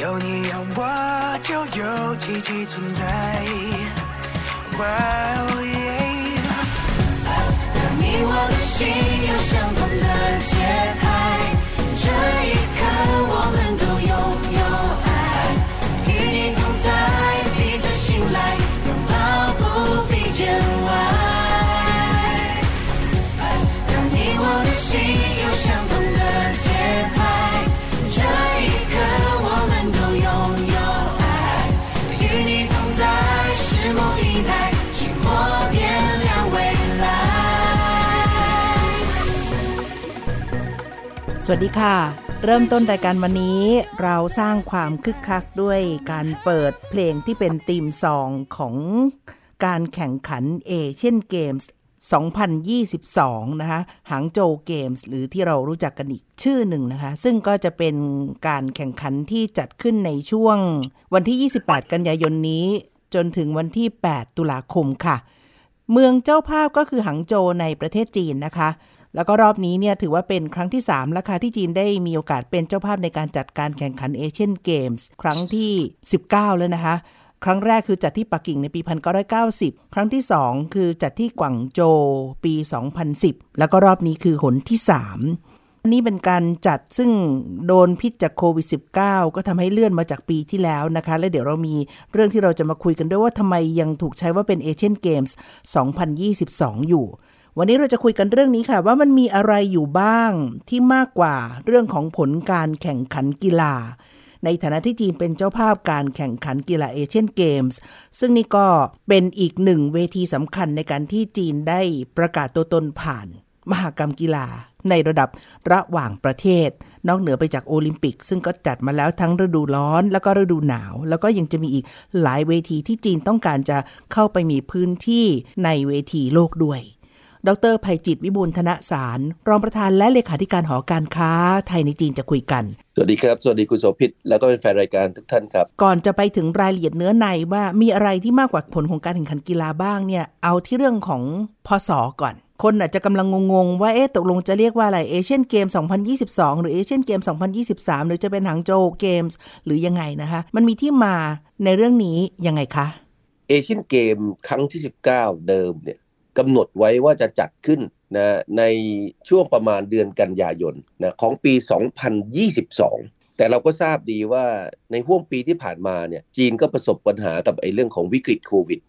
有你有我就有奇迹存在 Wow yeah 当你我的心有相同的节拍这一刻我们都拥有爱与你同在彼此信赖拥抱不必见外当你我的心有相同的节拍这一刻我们都拥有爱与你同在拭目以待寂寞点亮未来สวัสดีค่ะเริ่มต้นรายการวันนี้เราสร้างความคึกคักด้วยการเปิดเพลงที่เป็นธีมซองของการแข่งขันเอเชียนเกมส์2022นะคะหางโจวเกมส์หรือที่เรารู้จักกันอีกชื่อหนึ่งนะคะซึ่งก็จะเป็นการแข่งขันที่จัดขึ้นในช่วงวันที่28กันยายนนี้จนถึงวันที่8ตุลาคมค่ะเมืองเจ้าภาพก็คือหางโจวในประเทศจีนนะคะแล้วก็รอบนี้เนี่ยถือว่าเป็นครั้งที่3แล้วค่ะที่จีนได้มีโอกาสเป็นเจ้าภาพในการจัดการแข่งขันเอเชียนเกมส์ครั้งที่19แล้วนะคะครั้งแรกคือจัดที่ปักกิ่งในปี1990ครั้งที่2คือจัดที่กวางโจวปี2010แล้วก็รอบนี้คือหนที่3นี่เป็นการจัดซึ่งโดนพิษจากโควิด-19 ก็ทำให้เลื่อนมาจากปีที่แล้วนะคะและเดี๋ยวเรามีเรื่องที่เราจะมาคุยกันด้วยว่าทำไมยังถูกใช้ว่าเป็นเอเชียนเกมส์2022อยู่วันนี้เราจะคุยกันเรื่องนี้ค่ะว่ามันมีอะไรอยู่บ้างที่มากกว่าเรื่องของผลการแข่งขันกีฬาในฐานะที่จีนเป็นเจ้าภาพการแข่งขันกีฬาเอเชียนเกมส์ซึ่งนี่ก็เป็นอีกหนึ่งเวทีสำคัญในการที่จีนได้ประกาศตัวตนผ่านมหกรรมกีฬาในระดับระหว่างประเทศนอกเหนือไปจากโอลิมปิกซึ่งก็จัดมาแล้วทั้งฤดูร้อนแล้วก็ฤดูหนาวแล้วก็ยังจะมีอีกหลายเวทีที่จีนต้องการจะเข้าไปมีพื้นที่ในเวทีโลกด้วยดร.ไพจิตร วิบูลย์ธนสารรองประธานและเลขาธิการหอการค้าไทยในจีนจะคุยกันสวัสดีครับสวัสดีคุณโสภิตแล้วก็แฟนรายการทุกท่านครับก่อนจะไปถึงรายละเอียดเนื้อในว่ามีอะไรที่มากกว่าผลของการแข่งขันกีฬาบ้างเนี่ยเอาที่เรื่องของพศก่อนคนอาจจะกำลังงงๆว่าเอ๊ะตกลงจะเรียกว่าอะไรเอเชียนเกม2022หรือเอเชียนเกม2023หรือจะเป็นหางโจวเกมส์หรือยังไงนะคะมันมีที่มาในเรื่องนี้ยังไงคะเอเชียนเกมครั้งที่19เดิมเนี่ยกำหนดไว้ว่าจะจัดขึ้นนะในช่วงประมาณเดือนกันยายนนะของปี2022แต่เราก็ทราบดีว่าในห่วงปีที่ผ่านมาเนี่ยจีนก็ประสบปัญหากับเรื่องของวิกฤตโควิด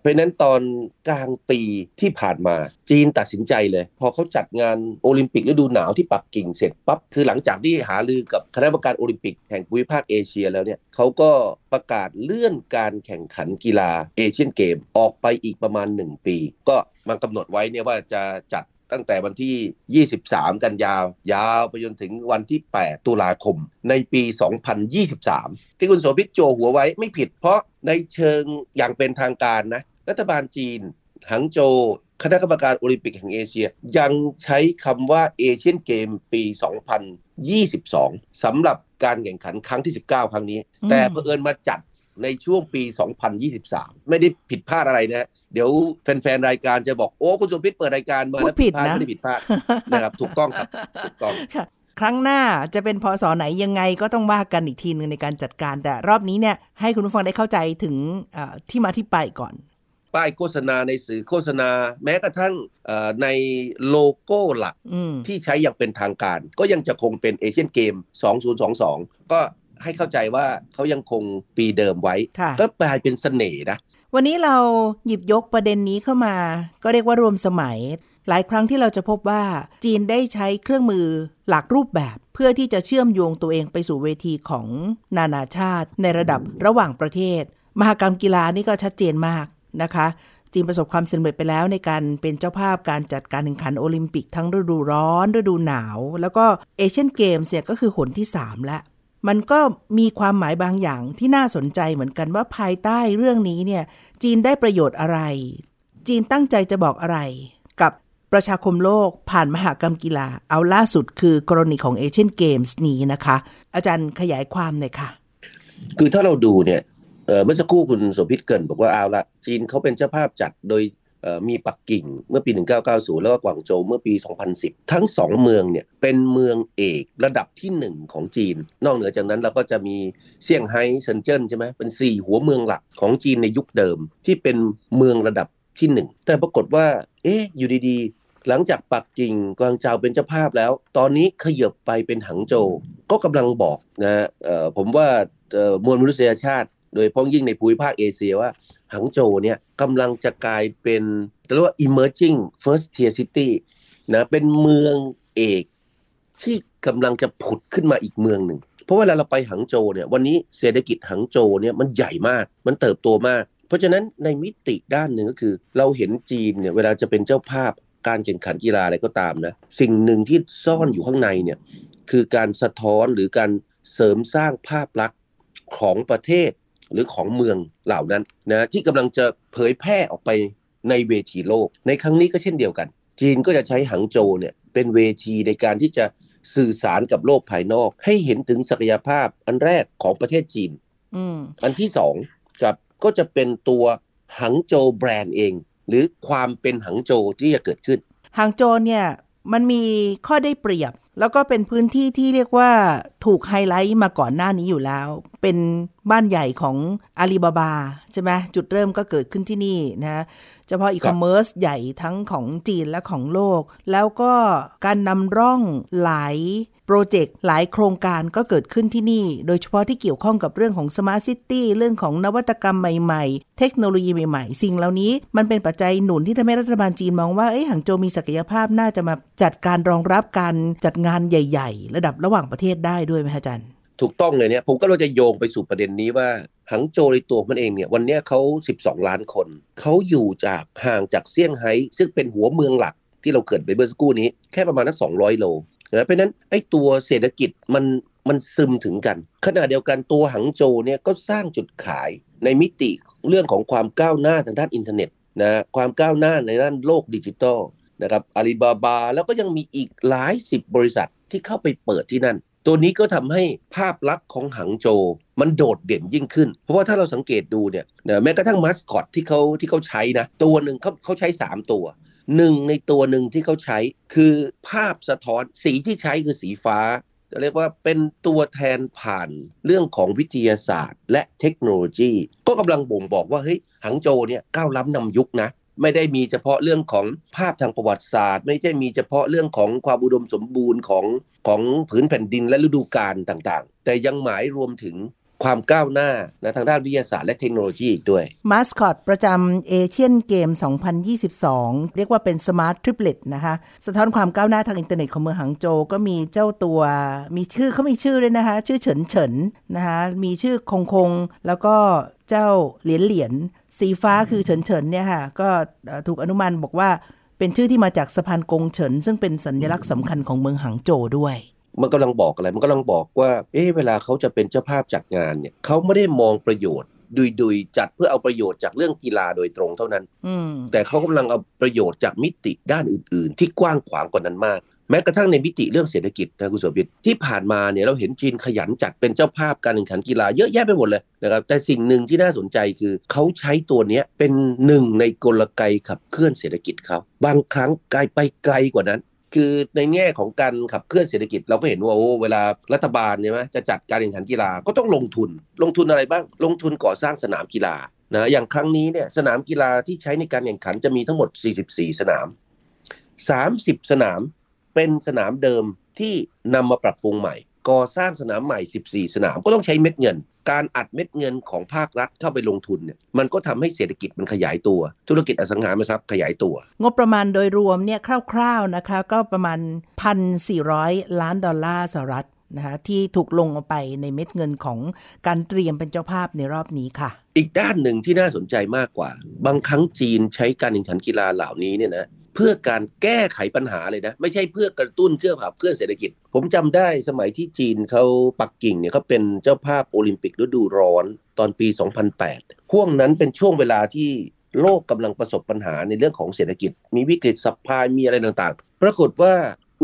เพราะนั้นตอนกลางปีที่ผ่านมาจีนตัดสินใจเลยพอเขาจัดงานโอลิมปิกฤดูหนาวที่ปักกิ่งเสร็จปั๊บคือหลังจากที่หารือกับคณะกรรมการโอลิมปิกแห่งภูมิภาคเอเชียแล้วเนี่ยเขาก็ประกาศเลื่อนการแข่งขันกีฬาเอเชียนเกมออกไปอีกประมาณ1ปีก็มันกำหนดไว้เนี่ยว่าจะจัดตั้งแต่วันที่23กันยายนยาวไปจนถึงวันที่8ตุลาคมในปี2023ที่คุณโสภิตโจหัวไว้ไม่ผิดเพราะในเชิงอย่างเป็นทางการนะรัฐบาลจีนหางโจวคณะกรรมการโอลิมปิกแห่งเอเชียยังใช้คำว่าเอเชียนเกมปี2022สำหรับการแข่งขันครั้งที่19ครั้งนี้แต่เผอิญมาจัดในช่วงปี2023ไม่ได้ผิดพลาดอะไรนะเดี๋ยวแฟนๆรายการจะบอกโอ้คุณสมพิษเปิดรายการมาแล้วผิดพลาดไม่ได้ผิดพลาดนะครับถูกต้องครับถูกต้อง ครั้งหน้าจะเป็นพศไหนยังไงก็ต้องว่ากันอีกทีนึงในการจัดการแต่รอบนี้เนี่ยให้คุณผู้ฟังได้เข้าใจถึงที่มาที่ไปก่อนป้ายโฆษณาในสื่อโฆษณาแม้กระทั่งในโลโก้หลักที่ใช้อย่างเป็นทางการก็ยังจะคงเป็นเอเชียนเกม2022ก็ให้เข้าใจว่าเขายังคงปีเดิมไว้ก็กลายเป็นเสน่ห์นะวันนี้เราหยิบยกประเด็นนี้เข้ามาก็เรียกว่ารวมสมัยหลายครั้งที่เราจะพบว่าจีนได้ใช้เครื่องมือหลากรูปแบบเพื่อที่จะเชื่อมโยงตัวเองไปสู่เวทีของนานาชาติในระดับระหว่างประเทศมหกรรมกีฬานี่ก็ชัดเจนมากนะคะจีนประสบความสำเร็จไปแล้วในการเป็นเจ้าภาพการจัดการแข่งขันโอลิมปิกทั้งฤดูร้อนฤดูหนาวแล้วก็เอเชียนเกมส์เนี่ยก็คือหนที่3แล้วมันก็มีความหมายบางอย่างที่น่าสนใจเหมือนกันว่าภายใต้เรื่องนี้เนี่ยจีนได้ประโยชน์อะไรจีนตั้งใจจะบอกอะไรกับประชาคมโลกผ่านมหกรรมกีฬาเอาล่าสุดคือกรณีของเอเชียนเกมส์นี้นะคะอาจารย์ขยายความหน่อยค่ะคือถ้าเราดูเนี่ยเมื่อสักครู่คุณโสภิตเกริ่นบอกว่าเอาละจีนเขาเป็นเจ้าภาพจัดโดยมีปักกิ่งเมื่อปี1990แล้วก็กวางโจวเมื่อปี2010ทั้ง2เมืองเนี่ยเป็นเมืองเอกระดับที่1ของจีนนอกเหนือจากนั้นเราก็จะมีเซี่ยงไฮ้เซินเจิ้นใช่ไหมเป็น4หัวเมืองหลักของจีนในยุคเดิมที่เป็นเมืองระดับที่1แต่ปรากฏว่าอยู่ดีๆหลังจากปักกิ่งกวางโจวเป็นเจ้าภาพแล้วตอนนี้ขยับไปเป็นหังโจวก็กำลังบอกนะผมว่ามวลมนุษยชาติโดยพ้องยิ่งในภูมิภาคเอเชียว่าหังโจวเนี่ยกำลังจะกลายเป็นเรียกว่า emerging first tier city นะเป็นเมืองเอกที่กำลังจะผุดขึ้นมาอีกเมืองหนึ่งเพราะเวลาเราไปหังโจวเนี่ยวันนี้เศรษฐกิจหังโจวเนี่ยมันใหญ่มากมันเติบโตมากเพราะฉะนั้นในมิติด้านหนึ่งก็คือเราเห็นจีนเนี่ยเวลาจะเป็นเจ้าภาพการแข่งขันกีฬาอะไรก็ตามนะสิ่งหนึ่งที่ซ่อนอยู่ข้างในเนี่ยคือการสะท้อนหรือการเสริมสร้างภาพลักษณ์ของประเทศหรือของเมืองเหล่านั้นนะที่กำลังจะเผยแพร่ออกไปในเวทีโลกในครั้งนี้ก็เช่นเดียวกันจีนก็จะใช้หังโจวเนี่ยเป็นเวทีในการที่จะสื่อสารกับโลกภายนอกให้เห็นถึงศักยภาพอันแรกของประเทศจีน อันที่สองก็จะเป็นตัวหังโจวแบรนด์เองหรือความเป็นหังโจวที่จะเกิดขึ้นหังโจวเนี่ยมันมีข้อได้เปรียบแล้วก็เป็นพื้นที่ที่เรียกว่าถูกไฮไลท์มาก่อนหน้านี้อยู่แล้วเป็นบ้านใหญ่ของอาลีบาบาใช่ไหมจุดเริ่มก็เกิดขึ้นที่นี่นะเฉพาะอีคอมเมิร์ซใหญ่ทั้งของจีนและของโลกแล้วก็การนำร่องหลายโปรเจกต์หลายโครงการก็เกิดขึ้นที่นี่โดยเฉพาะที่เกี่ยวข้องกับเรื่องของสมาร์ทซิตี้เรื่องของนวัตกรรมใหม่ๆเทคโนโลยีใหม่ๆสิ่งเหล่านี้มันเป็นปัจจัยหนุนที่ทำให้รัฐบาลจีนมองว่าหังโจวมีศักยภาพน่าจะมาจัดการรองรับการจัดงานใหญ่ๆระดับระหว่างประเทศได้ด้วยไหมอาจารย์ถูกต้องเลยเนี่ยผมก็เลยจะโยงไปสู่ประเด็นนี้ว่าหังโจวในตัวมันเองเนี่ยวันนี้เขา12ล้านคนเขาอยู่จากห่างจากเซี่ยงไฮ้ซึ่งเป็นหัวเมืองหลักที่เราเกิดไปเมื่อสักครู่นี้แค่ประมาณนัก200โลนะเพราะนั้นไอ้ตัวเศรษฐกิจมันซึมถึงกันขณะเดียวกันตัวหังโจวเนี่ยก็สร้างจุดขายในมิติเรื่องของความก้าวหน้าทางด้านอินเทอร์เน็ตนะความก้าวหน้าในด้านโลกดิจิทัลนะครับอาลีบาบาแล้วก็ยังมีอีกหลายสิบบริษัทที่เข้าไปเปิดที่นั่นตัวนี้ก็ทำให้ภาพลักษณ์ของหังโจวมันโดดเด่นยิ่งขึ้นเพราะว่าถ้าเราสังเกตดูเนี่ยแม้กระทั่งมาสคอตที่เขาใช้นะตัวหนึ่งเขาใช้3ตัวหนึ่งในตัวหนึ่งที่เขาใช้คือภาพสะท้อนสีที่ใช้คือสีฟ้าเรียกว่าเป็นตัวแทนผ่านเรื่องของวิทยาศาสตร์และเทคโนโลยีก็กำลังบ่งบอกว่าหังโจวเนี่ยก้าวล้ำนำยุคนะไม่ได้มีเฉพาะเรื่องของภาพทางประวัติศาสตร์ไม่ใช่มีเฉพาะเรื่องของความอุดมสมบูรณ์ของผืนแผ่นดินและฤดูกาลต่างๆแต่ยังหมายรวมถึงความก้าวหน้านะทางด้านวิทยาศาสตร์และเทคโนโลยีอีกด้วยมาสคอตประจำเอเชียนเกม2022เรียกว่าเป็นสมาร์ททริปเล็ตนะคะสะท้อนความก้าวหน้าทางอินเทอร์เน็ตของเมืองหังโจวก็มีเจ้าตัวมีชื่อเขามีชื่อด้วยนะคะชื่อเฉินนะคะมีชื่อคงแล้วก็เจ้าเหรียญสีฟ้าคือเฉินเนี่ยค่ะก็ถูกอนุมานบอกว่าเป็นชื่อที่มาจากสะพานกงเฉินซึ่งเป็นสัญลักษณ์สำคัญของเมืองหังโจวด้วยมันกำลังบอกอะไรมันกำลังบอกว่าเวลาเขาจะเป็นเจ้าภาพจัดงานเนี่ยเขาไม่ได้มองประโยชน์ดุยจัดเพื่อเอาประโยชน์จากเรื่องกีฬาโดยตรงเท่านั้นแต่เขากำลังเอาประโยชน์จากมิติด้านอื่นๆที่กว้างขวางกว่านั้นมากแม้กระทั่งในมิติเรื่องเศรษฐกิจนะคุณโสภิตที่ผ่านมาเนี่ยเราเห็นจีนขยันจัดเป็นเจ้าภาพการแข่งขันกีฬาเยอะแยะไปหมดเลยนะครับแต่สิ่งหนึ่งที่น่าสนใจคือเขาใช้ตัวนี้เป็นหนึ่งในกลไกขับเคลื่อนเศรษฐกิจเขาบางครั้งไกลไปไกลกว่านั้น คือในแง่ของการขับเคลื่อนเศรษฐกิจเราก็เห็นว่าโอ้เวลารัฐบาลใช่ไหมจะจัดการแข่งขันกีฬาก็ต้องลงทุนอะไรบ้างลงทุนก่อสร้างสนามกีฬานะอย่างครั้งนี้เนี่ยสนามกีฬาที่ใช้ในการแข่งขันจะมีทั้งหมด44สนาม30สนามเป็นสนามเดิมที่นำมาปรับปรุงใหม่ก่อสร้างสนามใหม่14สนามก็ต้องใช้เม็ดเงินการอัดเม็ดเงินของภาครัฐเข้าไปลงทุนเนี่ยมันก็ทำให้เศรษฐกิจมันขยายตัวธุรกิจอสังหาริมทรัพย์ขยายตัวงบประมาณโดยรวมเนี่ยคร่าวๆนะคะก็ประมาณ 1,400 ล้านดอลลาร์สหรัฐนะคะที่ถูกลงเอาไปในเม็ดเงินของการเตรียมเป็นเจ้าภาพในรอบนี้ค่ะอีกด้านหนึ่งที่น่าสนใจมากกว่าบางครั้งจีนใช้การแข่งขันกีฬาเหล่านี้เนี่ยนะเพื่อการแก้ไขปัญหาเลยนะไม่ใช่เพื่อกระตุ้นเพื่อขับเคลื่อนเศรษฐกิจผมจำได้สมัยที่จีนเขาปักกิ่งเนี่ยเขาเป็นเจ้าภาพโอลิมปิกฤดูร้อนตอนปี2008ช่วงนั้นเป็นช่วงเวลาที่โลกกำลังประสบปัญหาในเรื่องของเศรษฐกิจมีวิกฤตซัพพลายมีอะไรต่างๆปรากฏว่า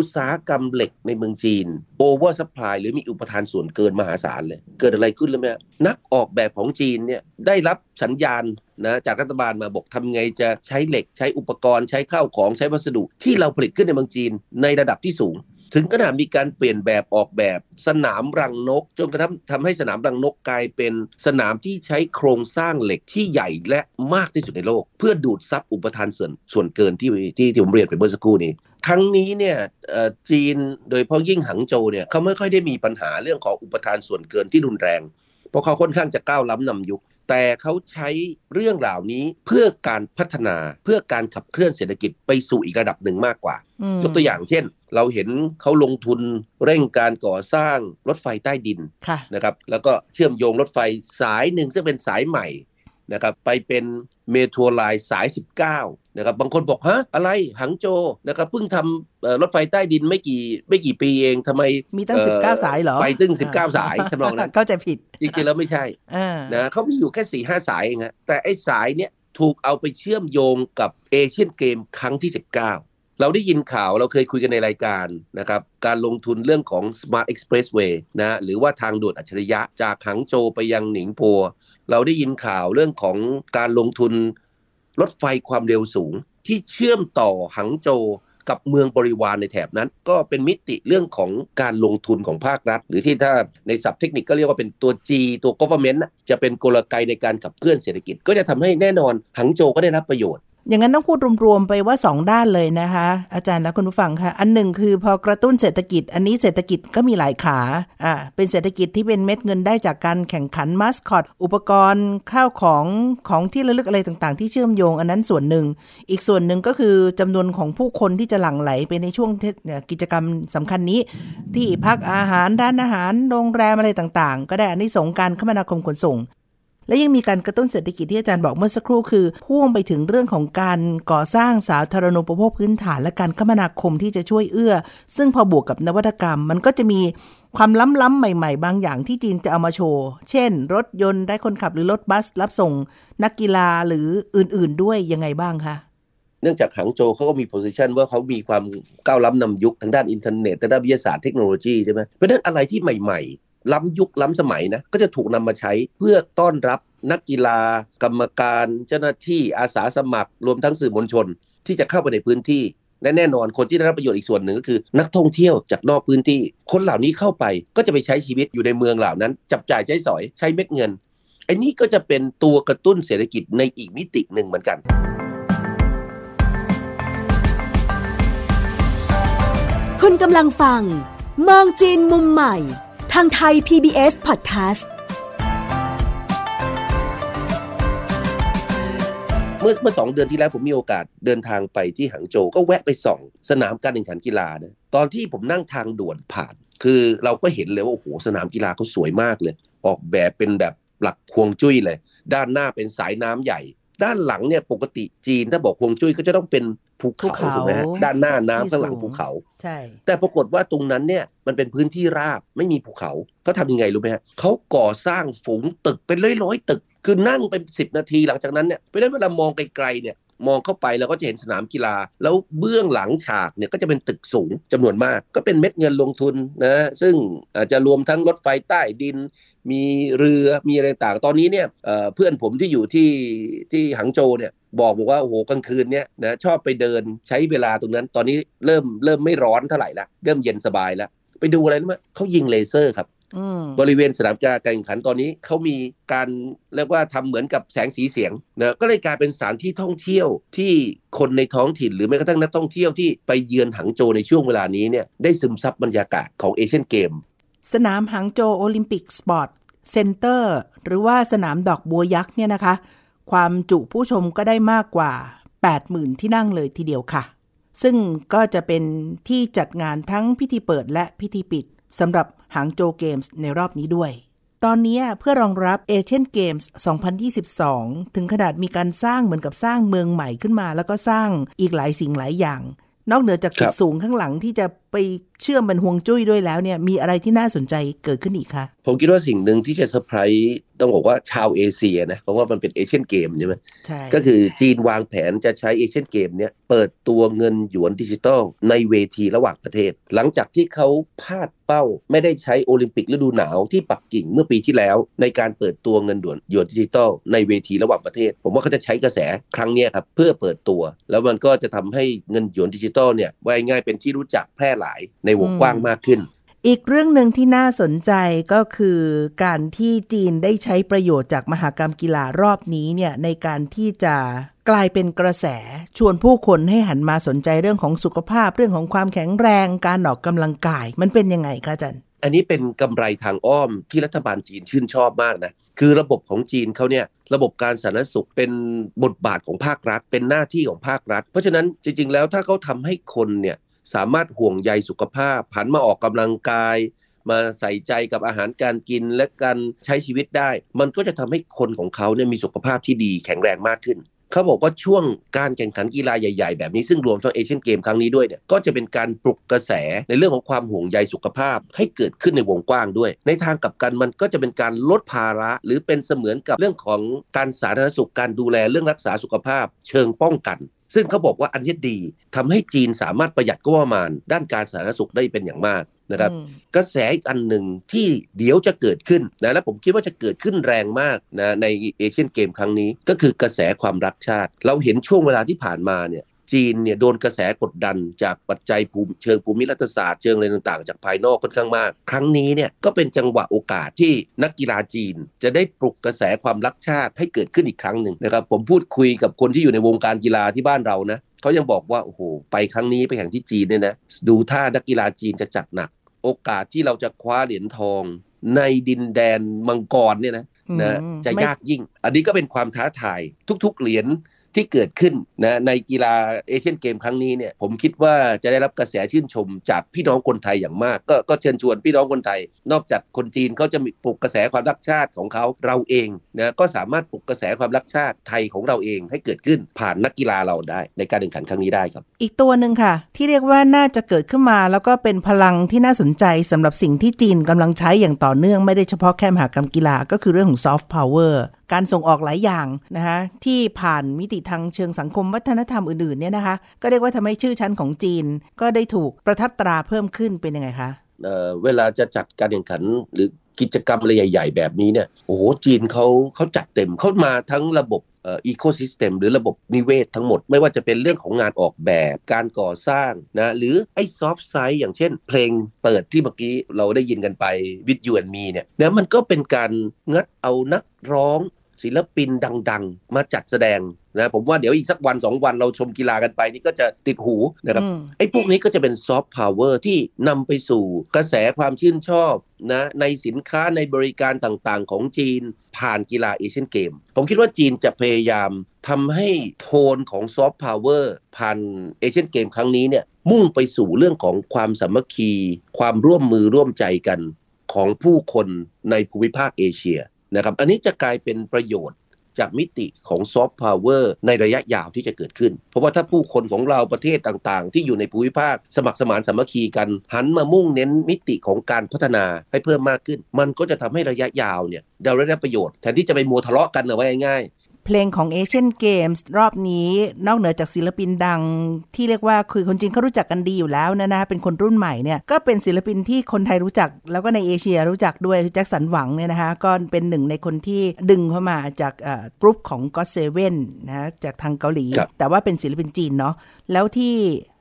อุตสาหกรรมเหล็กในเมืองจีนโอเวอร์ซัพพลายหรือมีอุปทานส่วนเกินมหาศาลเลยเกิดอะไรขึ้นแล้วแม่นักออกแบบของจีนเนี่ยได้รับสัญญาณนะจากรัฐบาลมาบอกทำไงจะใช้เหล็กใช้อุปกรณ์ใช้ข้าวของใช้วัสดุที่เราผลิตขึ้นในเมืองจีนในระดับที่สูงถึงขนาดมีการเปลี่ยนแบบออกแบบสนามรังนกจนกระทั่งทำให้สนามรังนกกลายเป็นสนามที่ใช้โครงสร้างเหล็กที่ใหญ่และมากที่สุดในโลกเพื่อดูดซับอุปทานส่วนเกินที่ผมเรียนไปเมื่อสักครู่นี้ครั้งนี้เนี่ยจีนโดยเฉพาะยิ่งหังโจวเนี่ยเขาไม่ค่อยได้มีปัญหาเรื่องของอุปทานส่วนเกินที่รุนแรงเพราะเขาค่อนข้างจะก้าวล้ำนำยุคแต่เขาใช้เรื่องเหล่านี้เพื่อการพัฒนาเพื่อการขับเคลื่อนเศรษฐกิจไปสู่อีกระดับหนึ่งมากกว่ายกตัวอย่างเช่นเราเห็นเขาลงทุนเร่งการก่อสร้างรถไฟใต้ดินนะครับแล้วก็เชื่อมโยงรถไฟสายหนึ่งซึ่งเป็นสายใหม่นะครับไปเป็นเมโทรไลน์สาย19นะครับบางคนบอกฮะอะไรหังโจวนะครับเพิ่งทำรถไฟใต้ดินไม่กี่ปีเองทำไมมีตั้ง19สายเหรอไปตั้ง19สายทำนองนั้นเข้าใจผิดจริงๆแล้วไม่ใช่นะเขามีอยู่แค่ 4-5 สายเองฮะแต่ไอ้สายเนี้ยถูกเอาไปเชื่อมโยงกับเอเชียนเกมครั้งที่19เราได้ยินข่าวเราเคยคุยกันในรายการนะครับการลงทุนเรื่องของ Smart Expressway นะหรือว่าทางด่วนอัจฉริยะจากหังโจวไปยังหนิงโปเราได้ยินข่าวเรื่องของการลงทุนรถไฟความเร็วสูงที่เชื่อมต่อหังโจวกับเมืองบริวารในแถบนั้นก็เป็นมิติเรื่องของการลงทุนของภาครัฐหรือที่ถ้าในศัพท์เทคนิคก็เรียกว่าเป็นตัว G ตัว Government จะเป็นกลไกในการขับเคลื่อนเศรษฐกิจก็จะทำให้แน่นอนหังโจวก็ได้รับประโยชน์อย่างนั้นต้องพูดรวมๆไปว่า2ด้านเลยนะคะอาจารย์และคุณผู้ฟังค่ะอันหนึ่งคือพอกระตุ้นเศรษฐกิจอันนี้เศรษฐกิจก็มีหลายขาเป็นเศรษฐกิจที่เป็นเม็ดเงินได้จากการแข่งขันมาสคอตอุปกรณ์ข้าวของที่ระลึกอะไรต่างๆที่เชื่อมโยงอันนั้นส่วนหนึ่งอีกส่วนหนึ่งก็คือจำนวนของผู้คนที่จะหลั่งไหลไปในช่วงกิจกรรมสำคัญนี้ที่พักอาหารร้านอาหารโรงแรมอะไรต่างๆก็ได้อันนี้ส่งการคมนาคมขนส่งและยังมีการกระตุ้นเศรษฐกิจที่อาจารย์บอกเมื่อสักครู่คือพ่วงไปถึงเรื่องของการก่อสร้างสาธารณูปโภคพื้นฐานและการคมนาคมที่จะช่วยเอื้อซึ่งพอบวกกับนวัตกรรมมันก็จะมีความล้ำๆใหม่ๆบางอย่างที่จีนจะเอามาโชว์เช่นรถยนต์ได้คนขับหรือรถบัสรับส่งนักกีฬาหรืออื่นๆด้วยยังไงบ้างคะเนื่องจากหังโจวเขาก็มีโพสิชันว่าเขามีความก้าวล้ำนำยุคทางด้านอินเทอร์เน็ตทางด้านวิทยาศาสตร์เทคโนโลยีใช่ไหมเพราะฉะนั้นอะไรที่ใหม่ๆล้ำยุคล้ำสมัยนะก็จะถูกนำมาใช้เพื่อต้อนรับนักกีฬากรรมการเจ้าหน้าที่อาสาสมัครรวมทั้งสื่อมวลชนที่จะเข้าไปในพื้นที่และแน่นอนคนที่ได้รับประโยชน์อีกส่วนหนึ่งก็คือนักท่องเที่ยวจากนอกพื้นที่คนเหล่านี้เข้าไปก็จะไปใช้ชีวิตอยู่ในเมืองเหล่านั้นจับจ่ายใช้สอยใช้เม็ดเงินไอ้นี่ก็จะเป็นตัวกระตุ้นเศรษฐกิจในอีกมิติหนึ่งเหมือนกันคุณกำลังฟังมองจีนมุมใหม่ทางไทย PBS Podcast เมื่อ2เดือนที่แล้วผมมีโอกาสเดินทางไปที่หังโจวก็แวะไปส่องสนามการแข่งขันกีฬานะตอนที่ผมนั่งทางด่วนผ่านคือเราก็เห็นเลยว่าโอ้โหสนามกีฬาเขาสวยมากเลยออกแบบเป็นแบบหลักฮวงจุ้ยเลยด้านหน้าเป็นสายน้ำใหญ่ด้านหลังเนี่ยปกติจีนถ้าบอกฮวงจุ้ยก็จะต้องเป็นภูเขาถูกไหมฮะด้านหน้าน้ำข้างหลังภูเขาใช่แต่ปรากฏว่าตรงนั้นเนี่ยมันเป็นพื้นที่ราบไม่มีภูเขาเขาทำยังไงรู้ไหมฮะเขาก่อสร้างฝูงตึกเป็นร้อยๆตึกคือนั่งเป็น10 นาทีหลังจากนั้นเนี่ยเพราะฉะนั้นเวลามองไกลๆเนี่ย มองเข้าไปเราก็จะเห็นสนามกีฬาแล้วเบื้องหลังฉากเนี่ยก็จะเป็นตึกสูงจำนวนมากก็เป็นเม็ดเงินลงทุนนะซึ่งจะรวมทั้งรถไฟใต้ดินมีเรือมีอะไรต่างตอนนี้เนี่ยเพื่อนผมที่อยู่ที่หางโจวเนี่ยบอกว่าโอ้โหกลางคืนเนี่ยนะชอบไปเดินใช้เวลาตรงนั้นตอนนี้เริ่มไม่ร้อนเท่าไหร่ละเริ่มเย็นสบายแล้วไปดูอะไรรู้มั้ยเขายิงเลเซอร์ครับบริเวณสนามการแข่งขันตอนนี้เขามีการเรียกว่าทำเหมือนกับแสงสีเสียงนะก็เลยกลายเป็นสถานที่ท่องเที่ยวที่คนในท้องถิ่นหรือแม้กระทั่งนักท่องเที่ยวที่ไปเยือนหางโจวในช่วงเวลานี้เนี่ยได้ซึมซับบรรยากาศของเอเชียนเกมสนามหางโจวโอลิมปิกสปอร์ตเซ็นเตอร์หรือว่าสนามดอกบัวยักษ์เนี่ยนะคะความจุผู้ชมก็ได้มากกว่า 80,000 ที่นั่งเลยทีเดียวค่ะซึ่งก็จะเป็นที่จัดงานทั้งพิธีเปิดและพิธีปิดสำหรับหางโจวเกมส์ในรอบนี้ด้วยตอนนี้เพื่อรองรับเอเชียนเกมส์2022ถึงขนาดมีการสร้างเหมือนกับสร้างเมืองใหม่ขึ้นมาแล้วก็สร้างอีกหลายสิ่งหลายอย่างนอกเหนือจากตึกสูงข้างหลังที่จะไปเชื่อมเป็นห่วงจุ้ยด้วยแล้วเนี่ยมีอะไรที่น่าสนใจเกิดขึ้นอีกคะผมคิดว่าสิ่งหนึ่งที่จะเซอร์ไพรส์ต้องบอกว่าชาวเอเชียนะเพราะว่ามันเป็นเอเชียนเกมใช่ไหมใช่ก็คือจีนวางแผนจะใช้เอเชียนเกมเนี่ยเปิดตัวเงินหยวนดิจิตอลในเวทีระหว่างประเทศหลังจากที่เขาพลาดเป้าไม่ได้ใช้โอลิมปิกฤดูหนาวที่ปักกิ่งเมื่อปีที่แล้วในการเปิดตัวเงินหยวนดิจิตอลในเวทีระหว่างประเทศผมว่าเขาจะใช้กระแสครั้งนี้ครับเพื่อเปิดตัวแล้วมันก็จะทำให้เงินหยวนดิจิตอลเนี่ยว่าง่ายเป็นที่รู้จักแพร่หลายในวงกว้างมากขึ้นอีกเรื่องหนึ่งที่น่าสนใจก็คือการที่จีนได้ใช้ประโยชน์จากมหกรรมกีฬารอบนี้เนี่ยในการที่จะกลายเป็นกระแสชวนผู้คนให้หันมาสนใจเรื่องของสุขภาพเรื่องของความแข็งแรงการออกกำลังกายมันเป็นยังไงคะอาจารย์อันนี้เป็นกำไรทางอ้อมที่รัฐบาลจีนชื่นชอบมากนะคือระบบของจีนเขาเนี่ยระบบการสาธารณสุขเป็นบทบาทของภาครัฐเป็นหน้าที่ของภาครัฐเพราะฉะนั้นจริงๆแล้วถ้าเขาทำให้คนเนี่ยสามารถห่วงใยสุขภาพหันมาออกกำลังกายมาใส่ใจกับอาหารการกินและการใช้ชีวิตได้มันก็จะทำให้คนของเขาเนี่ยมีสุขภาพที่ดีแข็งแรงมากขึ้นเขาบอกว่าช่วงการแข่งขันกีฬาใหญ่ๆแบบนี้ซึ่งรวมทั้งเอเชียนเกมครั้งนี้ด้วยเนี่ยก็จะเป็นการปลุกกระแสในเรื่องของความห่วงใยสุขภาพให้เกิดขึ้นในวงกว้างด้วยในทางกลับกันมันก็จะเป็นการลดภาระหรือเป็นเสมือนกับเรื่องของการสาธารณสุขการดูแลเรื่องรักษาสุขภาพเชิงป้องกันซึ่งเขาบอกว่าอันนี้ดีทำให้จีนสามารถประหยัดงบประมาณด้านการสาธารณสุขได้เป็นอย่างมากนะครับกระแสอีกอันหนึ่งที่เดี๋ยวจะเกิดขึ้นนะและผมคิดว่าจะเกิดขึ้นแรงมากนะในเอเชียนเกมครั้งนี้ก็คือกระแสความรักชาติเราเห็นช่วงเวลาที่ผ่านมาเนี่ยจีนเนี่ยโดนกระแสกดดันจากปัจจัยเชิงภูมิรัฐศาสตร์เชิงอะไรต่างๆจากภายนอกค่อนข้างมากครั้งนี้เนี่ยก็เป็นจังหวะโอกาสที่นักกีฬาจีนจะได้ปลุกกระแสความรักชาติให้เกิดขึ้นอีกครั้งหนึ่งนะครับผมพูดคุยกับคนที่อยู่ในวงการกีฬาที่บ้านเรานะเขายังบอกว่าโอ้โหไปครั้งนี้ไปแข่งที่จีนเนี่ยนะดูท่านักกีฬาจีนจะจัดหนักโอกาสที่เราจะคว้าเหรียญทองในดินแดนมังกรเนี่ยนะจะยากยิ่งอันนี้ก็เป็นความท้าทายทุกๆเหรียญที่เกิดขึ้นนะในกีฬาเอเชียนเกมครั้งนี้เนี่ยผมคิดว่าจะได้รับกระแสชื่นชมจากพี่น้องคนไทยอย่างมาก ก็เชิญชวนพี่น้องคนไทยนอกจากคนจีนเขาจะมีปลุกกระแสความรักชาติของเขาเราเองนะก็สามารถปลุกกระแสความรักชาติไทยของเราเองให้เกิดขึ้นผ่านนักกีฬาเราได้ในการแข่งขันครั้งนี้ได้ครับอีกตัวนึงค่ะที่เรียกว่าน่าจะเกิดขึ้นมาแล้วก็เป็นพลังที่น่าสนใจสำหรับสิ่งที่จีนกำลังใช้อย่างต่อเนื่องไม่ได้เฉพาะแค่มหกรรมกีฬาก็คือเรื่องของซอฟต์พาวเวอร์การส่งออกหลายอย่างนะคะที่ผ่านมิติทางเชิงสังคมวัฒนธรรมอื่นๆเนี่ยนะคะก็เรียกว่าทำให้ชื่อชั้นของจีนก็ได้ถูกประทับตราเพิ่มขึ้นเป็นยังไงคะเวลาจะจัดการแข่งขันหรือกิจกรรมอะไรใหญ่ๆแบบนี้เนี่ยโอ้โหจีนเขาจัดเต็มเขามาทั้งระบบecosystem หรือระบบนิเวศทั้งหมดไม่ว่าจะเป็นเรื่องของงานออกแบบการก่อสร้างนะหรือไอ้ soft side อย่างเช่นเพลงเปิดที่เมื่อกี้เราได้ยินกันไป With You and Me เนี่ยนะมันก็เป็นการงัดเอานักร้องศิลปินดังๆมาจัดแสดงนะผมว่าเดี๋ยวอีกสักวัน2วันเราชมกีฬากันไปนี่ก็จะติดหูนะครับไอ้พวกนี้ก็จะเป็นซอฟต์พาวเวอร์ที่นำไปสู่กระแสความชื่นชอบนะในสินค้าในบริการต่างๆของจีนผ่านกีฬาเอเชียนเกมผมคิดว่าจีนจะพยายามทำให้โทนของซอฟต์พาวเวอร์ผ่านเอเชียนเกมครั้งนี้เนี่ยมุ่งไปสู่เรื่องของความสามัคคีความร่วมมือร่วมใจกันของผู้คนในภูมิภาคเอเชียนะครับอันนี้จะกลายเป็นประโยชน์จากมิติของซอฟต์พาวเวอร์ในระยะยาวที่จะเกิดขึ้นเพราะว่าถ้าผู้คนของเราประเทศต่างๆที่อยู่ในภูมิภาคสมัครสมานสามัคคีกันหันมามุ่งเน้นมิติของการพัฒนาให้เพิ่มมากขึ้นมันก็จะทำให้ระยะยาวเนี่ยเราได้ประโยชน์แทนที่จะไปมัวทะเลาะกันเอาไว้ง่าย เพลงของเอเชียนเกมส์รอบนี้นอกเหนือจากศิลปินดังที่เรียกว่าคือคนจีนเขารู้จักกันดีอยู่แล้วนะเป็นคนรุ่นใหม่เนี่ยก็เป็นศิลปินที่คนไทยรู้จักแล้วก็ในเอเชียรู้จักด้วยแจ็คสันหวังเนี่ยนะคะก็เป็นหนึ่งในคนที่ดึงเข้ามาจากกรุ๊ปของ GOT7 นะจากทางเกาหลีแต่ว่าเป็นศิลปินจีนเนาะแล้วที่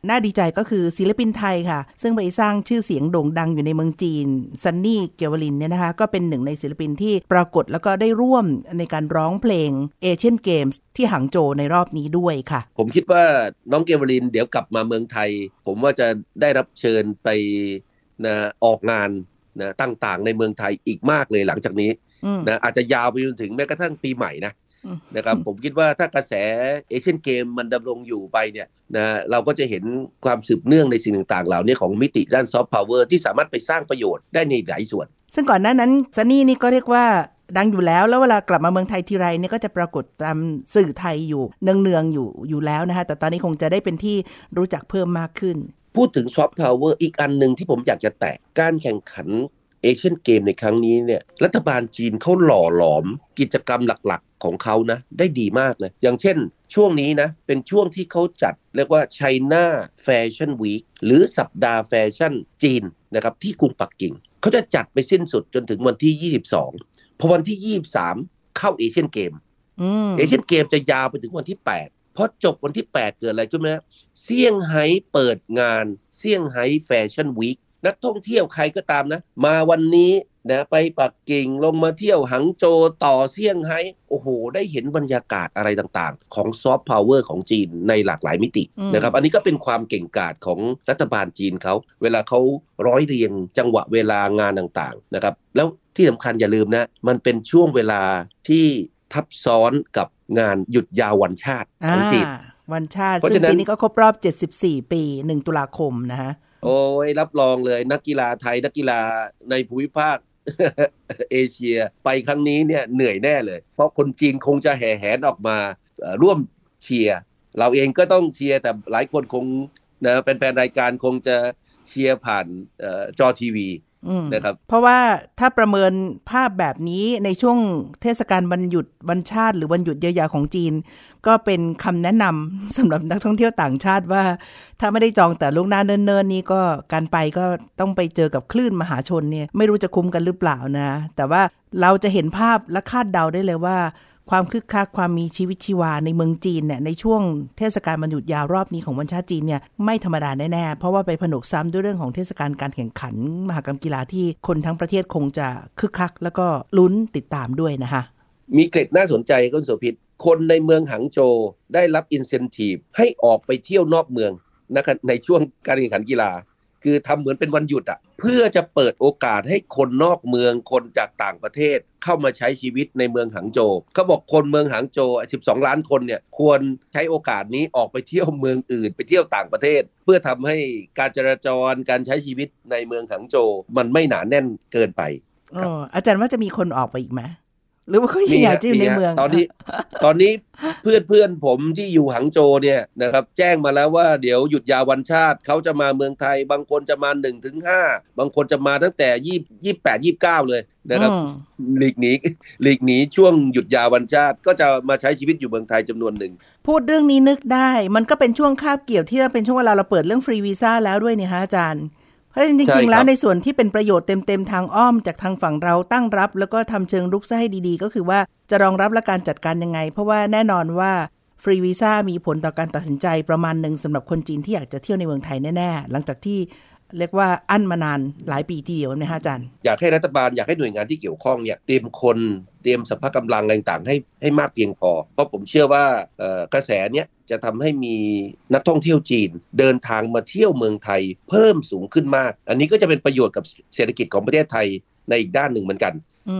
น่าดีใจก็คือศิลปินไทยค่ะซึ่งไปสร้างชื่อเสียงโด่งดังอยู่ในเมืองจีนซันนี่เกวลินเนี่ยนะคะก็เป็นหนึ่งในศิลปินที่ปรากฏแล้วก็ได้ร่วมในการร้องเพลงเอเชียนเกมส์ที่หางโจวในรอบนี้ด้วยค่ะผมคิดว่าน้องเกวลินเดี๋ยวกลับมาเมืองไทยผมว่าจะได้รับเชิญไปนะออกงานนะต่างๆในเมืองไทยอีกมากเลยหลังจากนี้นะอาจจะยาวไปจนถึงแม้กระทั่งปีใหม่นะนะครับผมคิดว่าถ้ากระแสเอเชียนเกมมันดำรงอยู่ไปเนี่ยนะเราก็จะเห็นความสืบเนื่องในสิ่งต่างๆเหล่านี้ของมิติด้านซอฟต์พาวเวอร์ที่สามารถไปสร้างประโยชน์ได้ในหลายส่วนซึ่งก่อนหน้านั้นซันนี่นี่ก็เรียกว่าดังอยู่แล้วแล้วเวลากลับมาเมืองไทยทีไรเนี่ยก็จะปรากฏตามสื่อไทยอยู่เนืองๆอยู่แล้วนะคะแต่ตอนนี้คงจะได้เป็นที่รู้จักเพิ่มมากขึ้นพูดถึงซอฟต์พาวเวอร์อีกอันนึงที่ผมอยากจะแตะการแข่งขันเอเชียนเกมในครั้งนี้เนี่ยรัฐบาลจีนเขาหล่อหลอมกิจกรรมหลักๆของเขานะได้ดีมากเลยอย่างเช่นช่วงนี้นะเป็นช่วงที่เขาจัดเรียกว่า China Fashion Week หรือสัปดาห์แฟชั่นจีนนะครับที่กรุงปักกิ่งเขาจะจัดไปสิ้นสุดจนถึงวันที่22พอวันที่23เข้าเอเชียนเกมเอเชียนเกมจะยาวไปถึงวันที่8พอจบวันที่8เกิดอะไรขึ้นมั้ยเซี่ยงไฮ้เปิดงานเซี่ยงไฮ้แฟชั่นวีคนักท่องเที่ยวใครก็ตามนะมาวันนี้นะไปปักกิ่งลงมาเที่ยวหางโจวต่อเซี่ยงไฮ้โอ้โหได้เห็นบรรยากาศอะไรต่างๆของซอฟต์พาวเวอร์ของจีนในหลากหลายมิตินะครับอันนี้ก็เป็นความเก่งกาจของรัฐบาลจีนเขาเวลาเขาร้อยเรียงจังหวะเวลางานต่างๆนะครับแล้วที่สำคัญอย่าลืมนะมันเป็นช่วงเวลาที่ทับซ้อนกับงานหยุดยาววันชาติของจีนวันชาติซึ่งปีนี้ก็ครบรอบ74ปี1ตุลาคมนะฮะโอ้ยรับรองเลยนักกีฬาไทยนักกีฬาในภูมิภาคเอเชียไปครั้งนี้เนี่ยเหนื่อยแน่เลยเพราะคนจีนคงจะแห่แหนออกมาร่วมเชียร์เราเองก็ต้องเชียร์แต่หลายคนคงนะแฟนๆรายการคงจะเชียร์ผ่านจอทีวีนะครับเพราะว่าถ้าประเมินภาพแบบนี้ในช่วงเทศกาลวันหยุดวันชาติหรือวันหยุดยาวๆของจีนก็เป็นคำแนะนำสำหรับนักท่องเที่ยวต่างชาติว่าถ้าไม่ได้จองแต่ล่วงหน้าเนิ่นๆนี่ก็การไปก็ต้องไปเจอกับคลื่นมหาชนเนี่ยไม่รู้จะคุ้มกันหรือเปล่านะแต่ว่าเราจะเห็นภาพและคาดเดาได้เลยว่าความคึกคักความมีชีวิตชีวาในเมืองจีนเนี่ยในช่วงเทศกาลวันหยุดยาวรอบนี้ของวันชาติจีนเนี่ยไม่ธรรมดาแน่ๆเพราะว่าไปผนวกซ้ำด้วยเรื่องของเทศกาลการแข่งขันมหกรรมกีฬาที่คนทั้งประเทศคงจะคึกคักแล้วก็ลุ้นติดตามด้วยนะคะมีเกร็ดน่าสนใจคุณโสภิตคนในเมืองหางโจวได้รับอินเซนทีฟให้ออกไปเที่ยวนอกเมืองนะครับในช่วงการแข่งขันกีฬาคือทำเหมือนเป็นวันหยุดอะเพื่อจะเปิดโอกาสให้คนนอกเมืองคนจากต่างประเทศเข้ามาใช้ชีวิตในเมืองหางโจวเขาบอกคนเมืองหางโจว12ล้านคนเนี่ยควรใช้โอกาสนี้ออกไปเที่ยวเมืองอื่นไปเที่ยวต่างประเทศเพื่อทำให้การจราจรการใช้ชีวิตในเมืองหางโจวมันไม่หนาแน่นเกินไปอาจารย์ว่าจะมีคนออกไปอีกไหมหรือว่าเขาอยากจะอยู่ในเมืองตอนนี้ เพื่อนผมที่อยู่หางโจวเนี่ยนะครับแจ้งมาแล้วว่าเดี๋ยวหยุดยาววันชาติเขาจะมาเมืองไทยบางคนจะมา 1-5 บางคนจะมาตั้งแต่28 29เลยนะครับหลีกหนีช่วงหยุดยาววันชาติก็จะมาใช้ชีวิตอยู่เมืองไทยจำนวนหนึ่งพูดเรื่องนี้นึกได้มันก็เป็นช่วงคาบเกี่ยวที่เราเป็นช่วงเวลาเราเปิดเรื่องฟรีวีซ่าแล้วด้วยเนี่ยฮะอาจารย์จริงๆแล้วในส่วนที่เป็นประโยชน์เต็มๆทางอ้อมจากทางฝั่งเราตั้งรับแล้วก็ทำเชิงรุกซะให้ดีๆก็คือว่าจะรองรับและการจัดการยังไงเพราะว่าแน่นอนว่าฟรีวีซ่ามีผลต่อการตัดสินใจประมาณหนึ่งสำหรับคนจีนที่อยากจะเที่ยวในเมืองไทยแน่ๆหลังจากที่เรียกว่าอั้นมานานหลายปีทีเดียวนะฮะอาจารย์อยากให้รัฐบาลอยากให้หน่วยงานที่เกี่ยวข้องเนี่ยเตรียมคนเตรียมสภาพกำลังต่างๆให้มากเพียงพอเพราะผมเชื่อว่ากระแสเนี้ยจะทำให้มีนักท่องเที่ยวจีนเดินทางมาเที่ยวเมืองไทยเพิ่มสูงขึ้นมากอันนี้ก็จะเป็นประโยชน์กับเศรษฐกิจของประเทศไทยในอีกด้านหนึ่งเหมือนกัน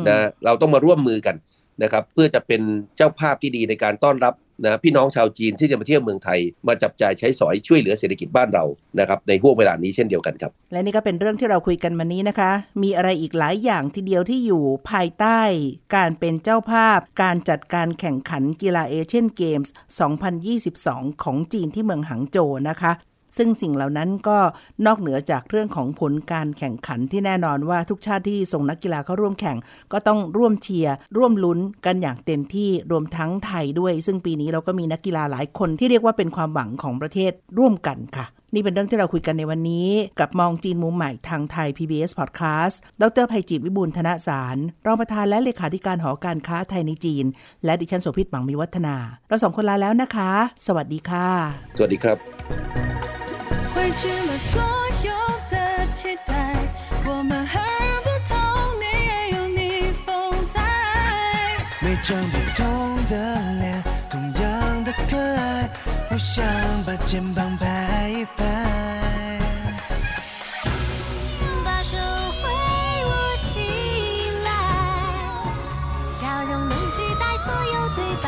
นะเราต้องมาร่วมมือกันนะครับเพื่อจะเป็นเจ้าภาพที่ดีในการต้อนรับนะพี่น้องชาวจีนที่จะมาเที่ยวเมืองไทยมาจับจ่ายใช้สอยช่วยเหลือเศรษฐกิจบ้านเรานะครับในห่วงเวลานี้เช่นเดียวกันครับและนี่ก็เป็นเรื่องที่เราคุยกันมานี้นะคะมีอะไรอีกหลายอย่างทีเดียวที่อยู่ภายใต้การเป็นเจ้าภาพการจัดการแข่งขันกีฬาเอเชียนเกมส์2022ของจีนที่เมืองหางโจวนะคะ ซึ่งสิ่งเหล่านั้นก็นอกเหนือจากเรื่องของผลการแข่งขันที่แน่นอนว่าทุกชาติที่ส่งนักกีฬาเข้าร่วมแข่งก็ต้องร่วมเชียร์ร่วมลุ้นกันอย่างเต็มที่รวมทั้งไทยด้วยซึ่งปีนี้เราก็มีนักกีฬาหลายคนที่เรียกว่าเป็นความหวังของประเทศร่วมกันค่ะนี่เป็นเรื่องที่เราคุยกันในวันนี้กับมองจีนมุมใหม่ทางไทย PBS Podcast ดร.ไพจิตร วิบูลย์ธนสารรองประธานและเลขาธิการหอการค้าไทยในจีนและดิฉันโสภิต หวังมีวัฒนาเราสองคนลาแล้วนะคะสวัสดีค่ะสวัสดีครับ我想把肩膀拍一拍，把手挥舞起来，笑容能取代所有对白。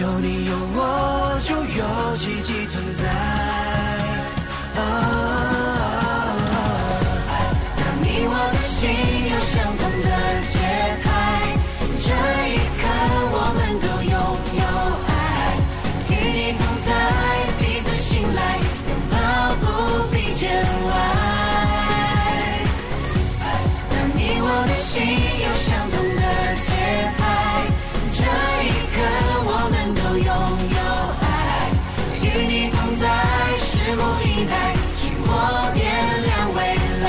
有你有我，就有奇迹存在。当你我的心有相同的节拍，这一刻我们都拥有爱。彼此信赖，拥抱不必见外。当你我的心有相同的节拍，这一刻我们都拥有爱。与你同在，拭目以待，请我点亮未来。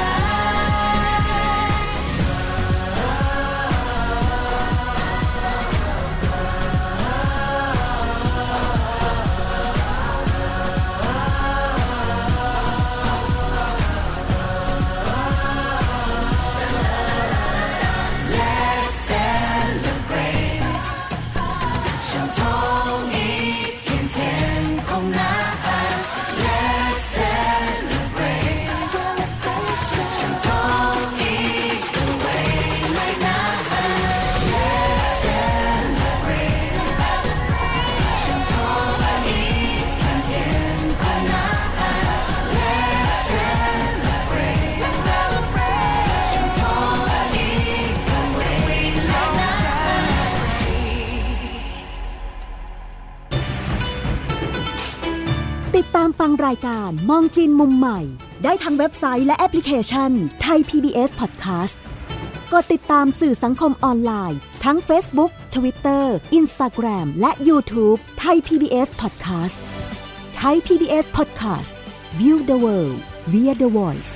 ฟังรายการมองจีนมุมใหม่ได้ทางเว็บไซต์และแอปพลิเคชันไทย PBS Podcast กดติดตามสื่อสังคมออนไลน์ทั้ง Facebook, Twitter, Instagram และ YouTube ไทย PBS Podcast ไทย PBS Podcast View the World via the Voice